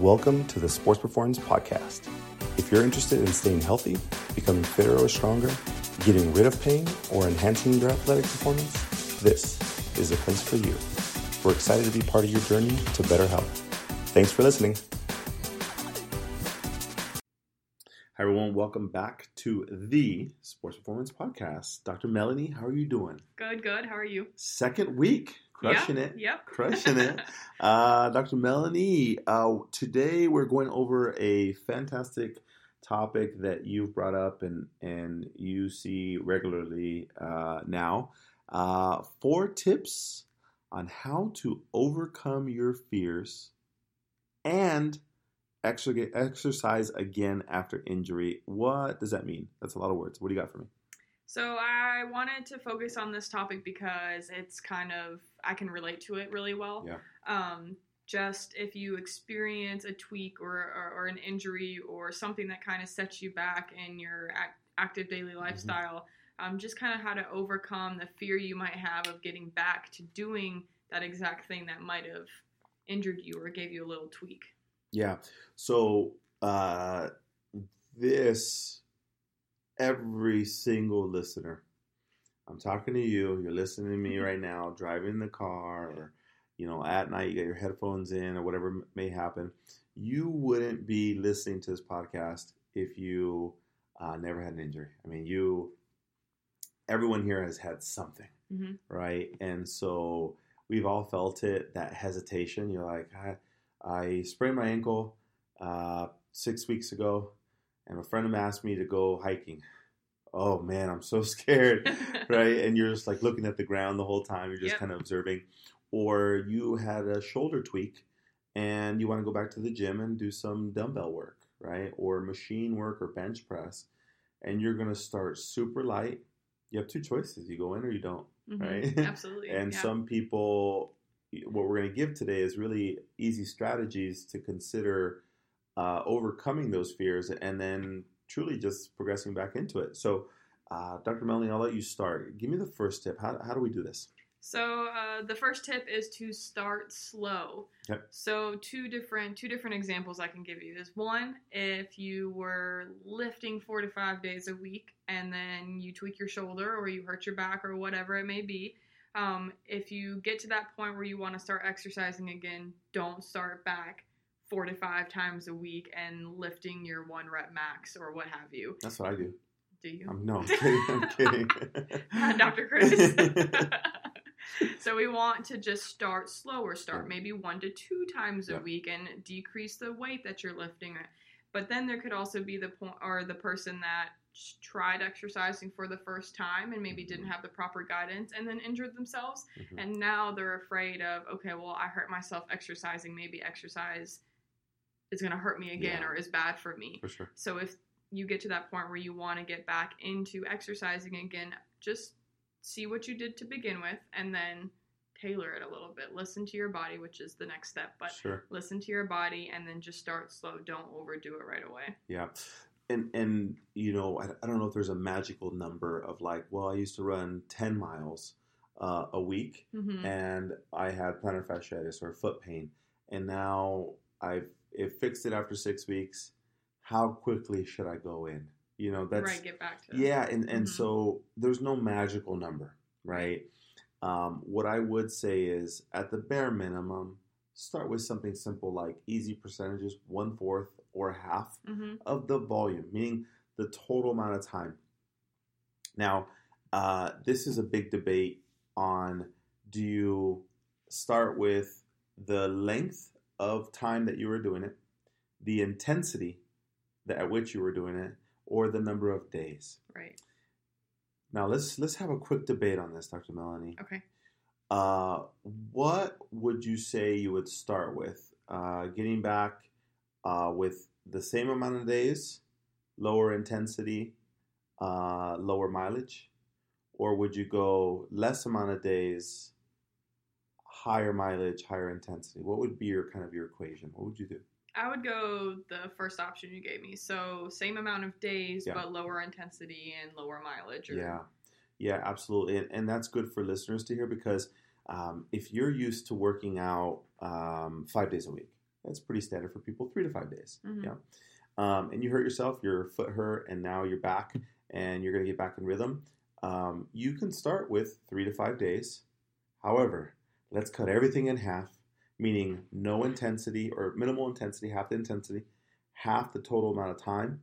Welcome to the Sports Performance Podcast. If you're interested in staying healthy, becoming fitter or stronger, getting rid of pain, or enhancing your athletic performance, this is the place for you. We're excited to be part of your journey to better health. Thanks for listening. Hi, everyone. Welcome back to the Sports Performance Podcast. Dr. Melanie, how are you doing? Good. How are you? Second week. Crushing it. Dr. Melanie, today we're going over a fantastic topic that you've brought up and you see regularly now. Four tips on how to overcome your fears and exercise again after injury. What does that mean? That's a lot of words. What do you got for me? So I wanted to focus on this topic because it's kind of, I can relate to it really well. Yeah. Just if you experience a tweak or an injury or something that kind of sets you back in your active daily lifestyle, just kind of how to overcome the fear you might have of getting back to doing that exact thing that might have injured you or gave you a little tweak. Yeah. So every single listener, I'm talking to you, you're listening to me right now, driving in the car, or, at night you get your headphones in or whatever may happen. You wouldn't be listening to this podcast if you never had an injury. I mean, everyone here has had something, right? And so we've all felt it, that hesitation. You're like, I sprained my ankle 6 weeks ago. And a friend of mine asked me to go hiking. Oh, man, I'm so scared, right? And you're just like looking at the ground the whole time. You're just kind of observing. Or you had a shoulder tweak and you want to go back to the gym and do some dumbbell work, right? Or machine work or bench press. And you're going to start super light. You have two choices. You go in or you don't, right? Absolutely. And some people, what we're going to give today is really easy strategies to consider overcoming those fears and then truly just progressing back into it. So, Dr. Melanie, I'll let you start. Give me the first tip. How do we do this? So, the first tip is to start slow. Yep. So, two different examples I can give you is one, if you were lifting 4 to 5 days a week and then you tweak your shoulder or you hurt your back or whatever it may be, if you get to that point where you want to start exercising again, don't start back 4 to 5 times a week and lifting your 1 rep max or what have you. That's what I do. Do you? No, I'm kidding. Dr. Chris. So we want to just start slower, maybe 1 to 2 times a week and decrease the weight that you're lifting. But then there could also be the point or the person that tried exercising for the first time and maybe didn't have the proper guidance and then injured themselves. And now they're afraid of, okay, well, I hurt myself exercising. Maybe exercise is going to hurt me again or is bad for me. For sure. So if you get to that point where you want to get back into exercising again, just see what you did to begin with and then tailor it a little bit. Listen to your body, which is the next step, but listen to your body and then just start slow. Don't overdo it right away. Yeah. And I don't know if there's a magical number of like, well, I used to run 10 miles a week and I had plantar fasciitis or foot pain. And now I've fixed it after 6 weeks. How quickly should I go in? That's right. Get back to that. Yeah. And so there's no magical number, right? What I would say is at the bare minimum, start with something simple like easy percentages, 1/4 or half of the volume, meaning the total amount of time. Now, this is a big debate on do you start with the length of time that you were doing it, the intensity at which you were doing it, or the number of days. Right. Now, let's have a quick debate on this, Dr. Melanie. Okay. What would you say you would start with? Getting back with the same amount of days, lower intensity, lower mileage? Or would you go less amount of days, higher mileage, higher intensity? What would be your equation? What would you do? I would go the first option you gave me. So same amount of days, but lower intensity and lower mileage. Yeah, absolutely. And that's good for listeners to hear because if you're used to working out 5 days a week, That's pretty standard for people, 3 to 5 days. Mm-hmm. Yeah. And you hurt yourself, your foot hurt, and now you're back and you're going to get back in rhythm. You can start with 3 to 5 days. However, let's cut everything in half, meaning no intensity or minimal intensity, half the intensity, half the total amount of time,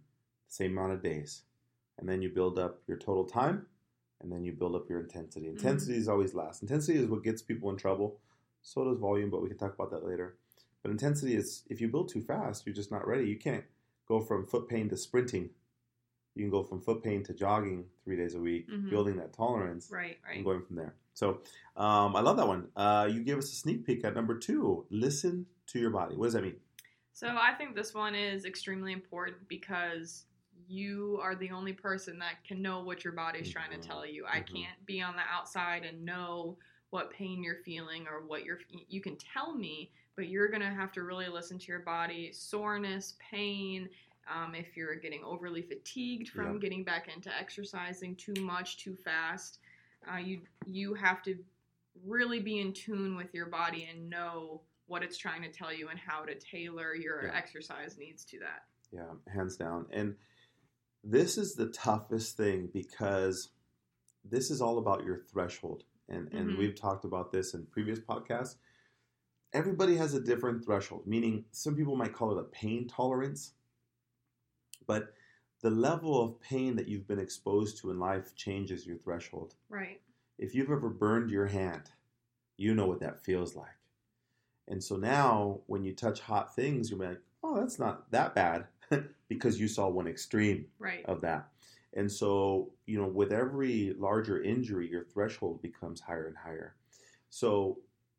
same amount of days. And then you build up your total time, and then you build up your intensity. Intensity is always last. Intensity is what gets people in trouble. So does volume, but we can talk about that later. But intensity is, if you build too fast, you're just not ready. You can't go from foot pain to sprinting. You can go from foot pain to jogging 3 days a week, building that tolerance, right, and going from there. So I love that one. You gave us a sneak peek at number 2, listen to your body. What does that mean? So I think this one is extremely important because you are the only person that can know what your body's trying to tell you. I can't be on the outside and know what pain you're feeling or what you're – you can tell me, but you're going to have to really listen to your body, soreness, pain – if you're getting overly fatigued from getting back into exercising too much, too fast, you have to really be in tune with your body and know what it's trying to tell you and how to tailor your exercise needs to that. Yeah, hands down. And this is the toughest thing because this is all about your threshold. And we've talked about this in previous podcasts. Everybody has a different threshold, meaning some people might call it a pain tolerance. But the level of pain that you've been exposed to in life changes your threshold. Right. If you've ever burned your hand, you know what that feels like. And so now when you touch hot things, you're like, oh, that's not that bad because you saw one extreme of that. And so, you know, with every larger injury, your threshold becomes higher and higher. So,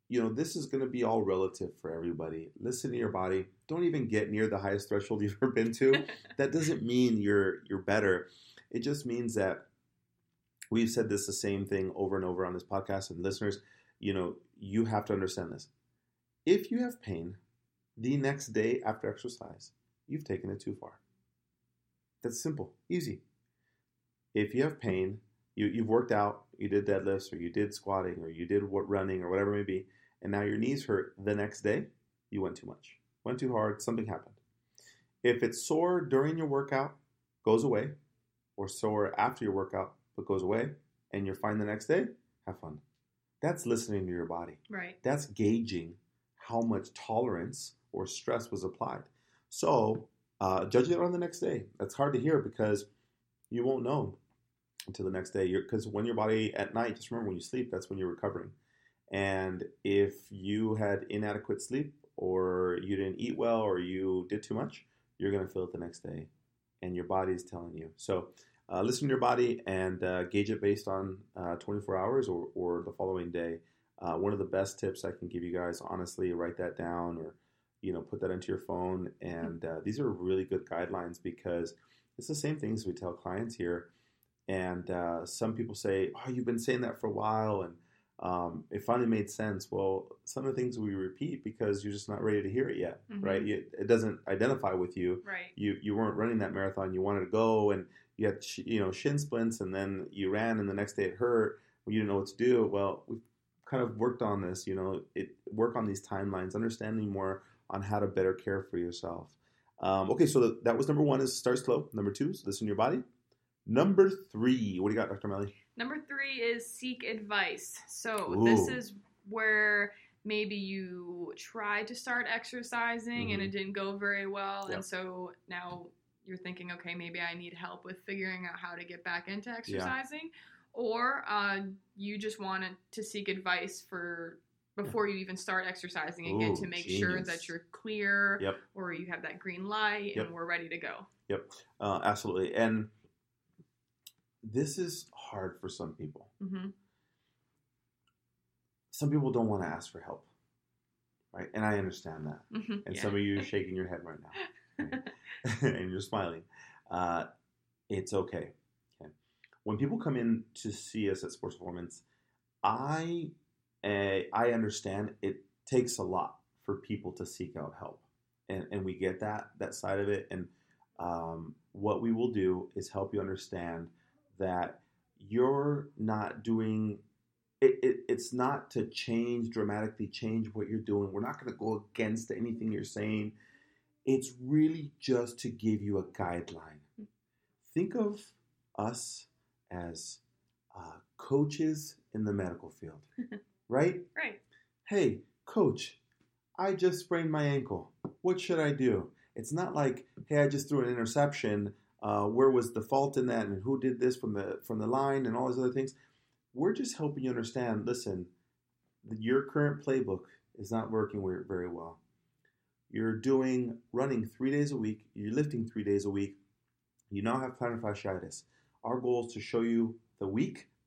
you know, this is going to be all relative for everybody. Listen to your body. Don't even get near the highest threshold you've ever been to. That doesn't mean you're better. It just means that we've said the same thing over and over on this podcast. And listeners, you know, you have to understand this. If you have pain the next day after exercise, you've taken it too far. That's simple, easy. If you have pain, you've worked out, you did deadlifts or you did squatting or you did running or whatever it may be, and now your knees hurt the next day, you went too much. Went too hard, something happened. If it's sore during your workout, goes away, or sore after your workout, but goes away, and you're fine the next day, have fun. That's listening to your body. Right. That's gauging how much tolerance or stress was applied. So judge it on the next day. That's hard to hear because you won't know until the next day. Because when your body at night, just remember when you sleep, that's when you're recovering. And if you had inadequate sleep, or you didn't eat well, or you did too much, you're going to feel it the next day. And your body is telling you. So listen to your body and gauge it based on 24 hours or the following day. One of the best tips I can give you guys, honestly, write that down or, you know, put that into your phone. And these are really good guidelines because it's the same things we tell clients here. And some people say, oh, you've been saying that for a while. And it finally made sense. Well, some of the things we repeat because you're just not ready to hear it yet, right? It doesn't identify with you. Right. You weren't running that marathon. You wanted to go, and you had shin splints, and then you ran, and the next day it hurt. You didn't know what to do. Well, we kind of worked on this. You know, work on these timelines, understanding more on how to better care for yourself. Okay, so that was number 1 is start slow. Number 2 is listen to your body. Number 3, what do you got, Dr. Melly? Number 3 is seek advice. So this is where maybe you tried to start exercising and it didn't go very well. Yep. And so now you're thinking, okay, maybe I need help with figuring out how to get back into exercising. Or you just wanted to seek advice before you even start exercising again to make sure that you're clear or you have that green light and we're ready to go. Yep, absolutely. And this is hard for some people. Some people don't want to ask for help, right? And I understand that. And some of you are shaking your head right now, right? And you're smiling. It's okay. When people come in to see us at Sports Performance, I understand it takes a lot for people to seek out help, and we get that side of it. And what we will do is help you understand that you're not doing it's not to dramatically change what you're doing. We're not going to go against anything you're saying. It's really just to give you a guideline. Think of us as coaches in the medical field, right? Right. Hey, coach, I just sprained my ankle. What should I do? It's not like, hey, I just threw an interception. Where was the fault in that, and who did this from the line, and all those other things. We're just helping you understand, listen, your current playbook is not working very well. You're doing running 3 days a week. You're lifting 3 days a week. You now have plantar fasciitis. Our goal is to show you the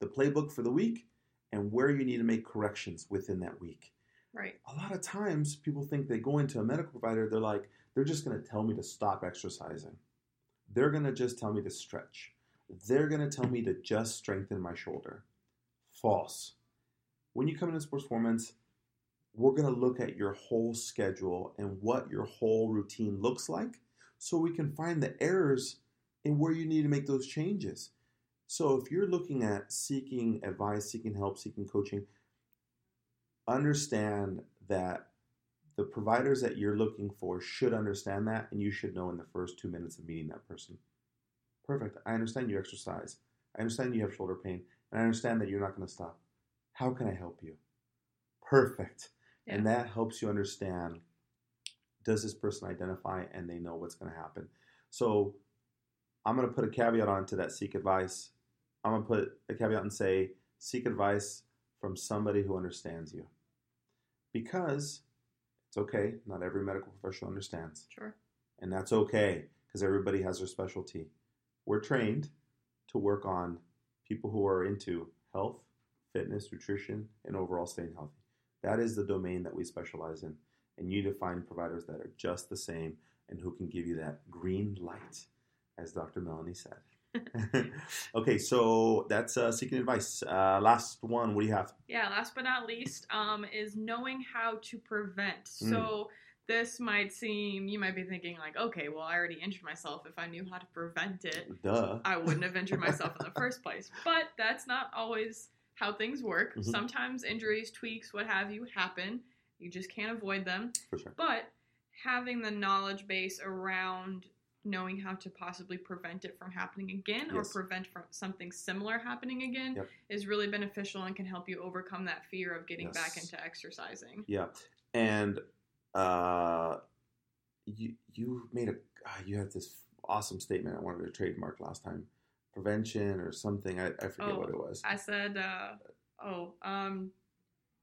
playbook for the week, and where you need to make corrections within that week. Right. A lot of times people think they go into a medical provider, they're like, they're just going to tell me to stop exercising. They're going to just tell me to stretch. They're going to tell me to just strengthen my shoulder. False. When you come into sports performance, we're going to look at your whole schedule and what your whole routine looks like, so we can find the errors and where you need to make those changes. So if you're looking at seeking advice, seeking help, seeking coaching, understand that the providers that you're looking for should understand that, and you should know in the first 2 minutes of meeting that person. Perfect. I understand you exercise. I understand you have shoulder pain, and I understand that you're not going to stop. How can I help you? Perfect. Yeah. And that helps you understand, does this person identify, and they know what's going to happen. So I'm going to put a caveat onto that, seek advice. I'm going to put a caveat and say, seek advice from somebody who understands you. Because it's okay, not every medical professional understands. Sure. And that's okay, because everybody has their specialty. We're trained to work on people who are into health, fitness, nutrition, and overall staying healthy. That is the domain that we specialize in. And you need to find providers that are just the same and who can give you that green light, as Dr. Melanie said. Okay, so that's seeking advice. Last one, what do you have? Yeah, last but not least is knowing how to prevent. So this might seem, you might be thinking like, okay, well, I already injured myself. If I knew how to prevent it, I wouldn't have injured myself in the first place. But that's not always how things work. Mm-hmm. Sometimes injuries, tweaks, what have you, happen. You just can't avoid them. For sure. But having the knowledge base around knowing how to possibly prevent it from happening again, yes, or prevent from something similar happening again, yep, is really beneficial and can help you overcome that fear of getting, yes, back into exercising. Yeah. And you made you had this awesome statement I wanted to trademark last time. Prevention or something. I forget what it was. I said,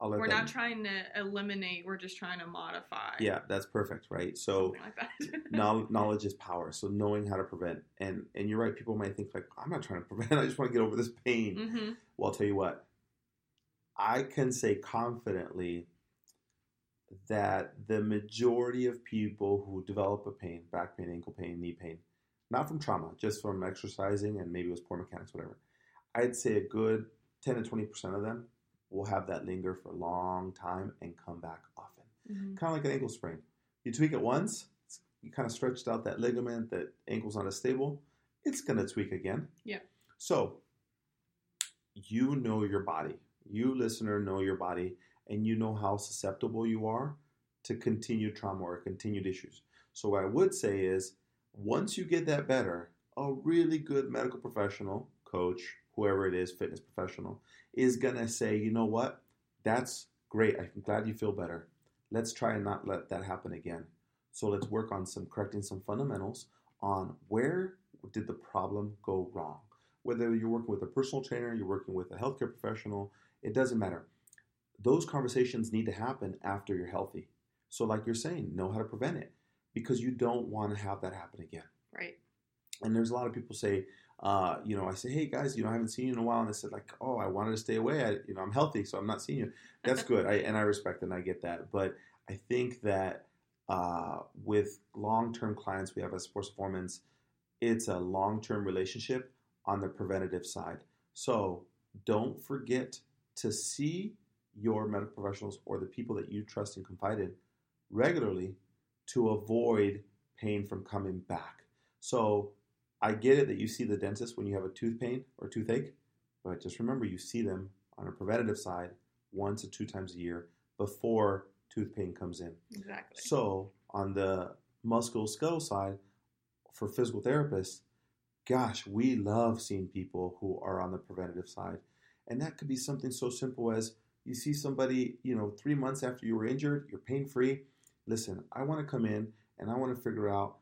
we're not trying to eliminate. We're just trying to modify. Yeah, that's perfect, right? So like knowledge is power. So knowing how to prevent. And you're right. People might think like, I'm not trying to prevent. I just want to get over this pain. Mm-hmm. Well, I'll tell you what. I can say confidently that the majority of people who develop a pain, back pain, ankle pain, knee pain, not from trauma, just from exercising and maybe it was poor mechanics, whatever, I'd say a good 10 to 20% of them will have that linger for a long time and come back often. Mm-hmm. Kind of like an ankle sprain. You tweak it once, you kind of stretched out that ligament, that ankle's not as stable, it's going to tweak again. Yeah. So you know your body. You, listener, know your body, and you know how susceptible you are to continued trauma or continued issues. So what I would say is, once you get that better, a really good medical professional, coach, whoever it is, fitness professional, is going to say, you know what, that's great. I'm glad you feel better. Let's try and not let that happen again. So let's work on correcting some fundamentals on where did the problem go wrong. Whether you're working with a personal trainer, you're working with a healthcare professional, it doesn't matter. Those conversations need to happen after you're healthy. So like you're saying, know how to prevent it. Because you don't want to have that happen again. Right. And there's a lot of people say, I say, hey guys, I haven't seen you in a while. And they said like, oh, I wanted to stay away. I'm healthy, so I'm not seeing you. That's good. And I respect and I get that. But I think that with long-term clients we have at Sports Performance, it's a long-term relationship on the preventative side. So don't forget to see your medical professionals or the people that you trust and confide in regularly to avoid pain from coming back. So I get it that you see the dentist when you have a tooth pain or toothache, but just remember you see them on a preventative side 1 to 2 times a year before tooth pain comes in. Exactly. So on the musculoskeletal side, for physical therapists, gosh, we love seeing people who are on the preventative side. And that could be something so simple as you see somebody, 3 months after you were injured, you're pain-free. Listen, I want to come in and I want to figure out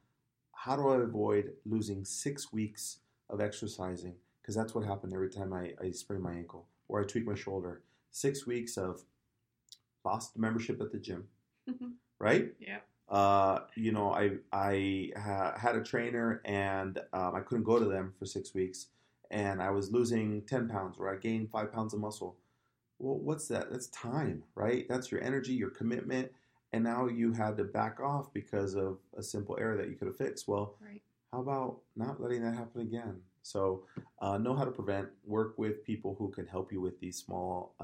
how do I avoid losing 6 weeks of exercising, because that's what happened every time I sprained my ankle or I tweaked my shoulder. 6 weeks of lost membership at the gym, right? Yeah. I had a trainer and I couldn't go to them for 6 weeks, and I was losing 10 pounds or I gained 5 pounds of muscle. Well, what's that? That's time, right? That's your energy, your commitment. And now you had to back off because of a simple error that you could have fixed. Well, right. How about not letting that happen again? So know how to prevent, work with people who can help you with these small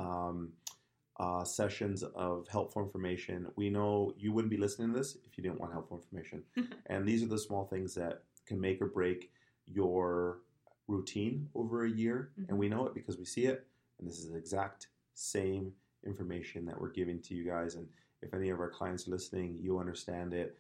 sessions of helpful information. We know you wouldn't be listening to this if you didn't want helpful information. And these are the small things that can make or break your routine over a year. Mm-hmm. And we know it because we see it. And this is the exact same information that we're giving to you guys. And if any of our clients are listening, you understand it.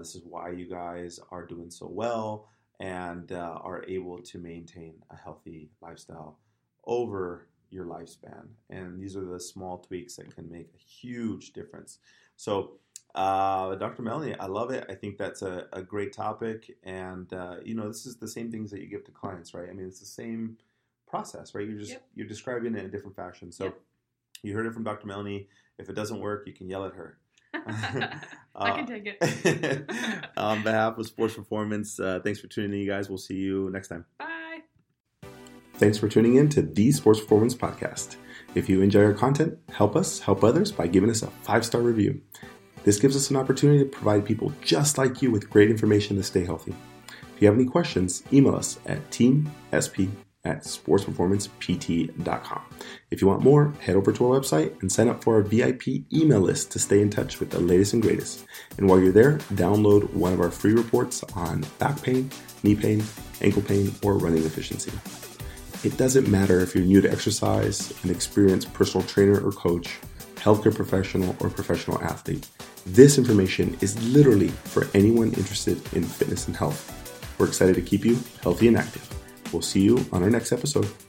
This is why you guys are doing so well and are able to maintain a healthy lifestyle over your lifespan. And these are the small tweaks that can make a huge difference. So, Dr. Melanie, I love it. I think that's a great topic. And, this is the same things that you give to clients, right? I mean, it's the same process, right? You're describing it in a different fashion. So you heard it from Dr. Melanie. If it doesn't work, you can yell at her. I can take it. On behalf of Sports Performance, thanks for tuning in, you guys. We'll see you next time. Bye. Thanks for tuning in to The Sports Performance Podcast. If you enjoy our content, help us help others by giving us a 5-star review. This gives us an opportunity to provide people just like you with great information to stay healthy. If you have any questions, email us at teamsp@sportsperformancept.com. If you want more, head over to our website and sign up for our VIP email list to stay in touch with the latest and greatest. And while you're there, download one of our free reports on back pain, knee pain, ankle pain, or running efficiency. It doesn't matter if you're new to exercise, an experienced personal trainer or coach, healthcare professional, or professional athlete. This information is literally for anyone interested in fitness and health. We're excited to keep you healthy and active. We'll see you on our next episode.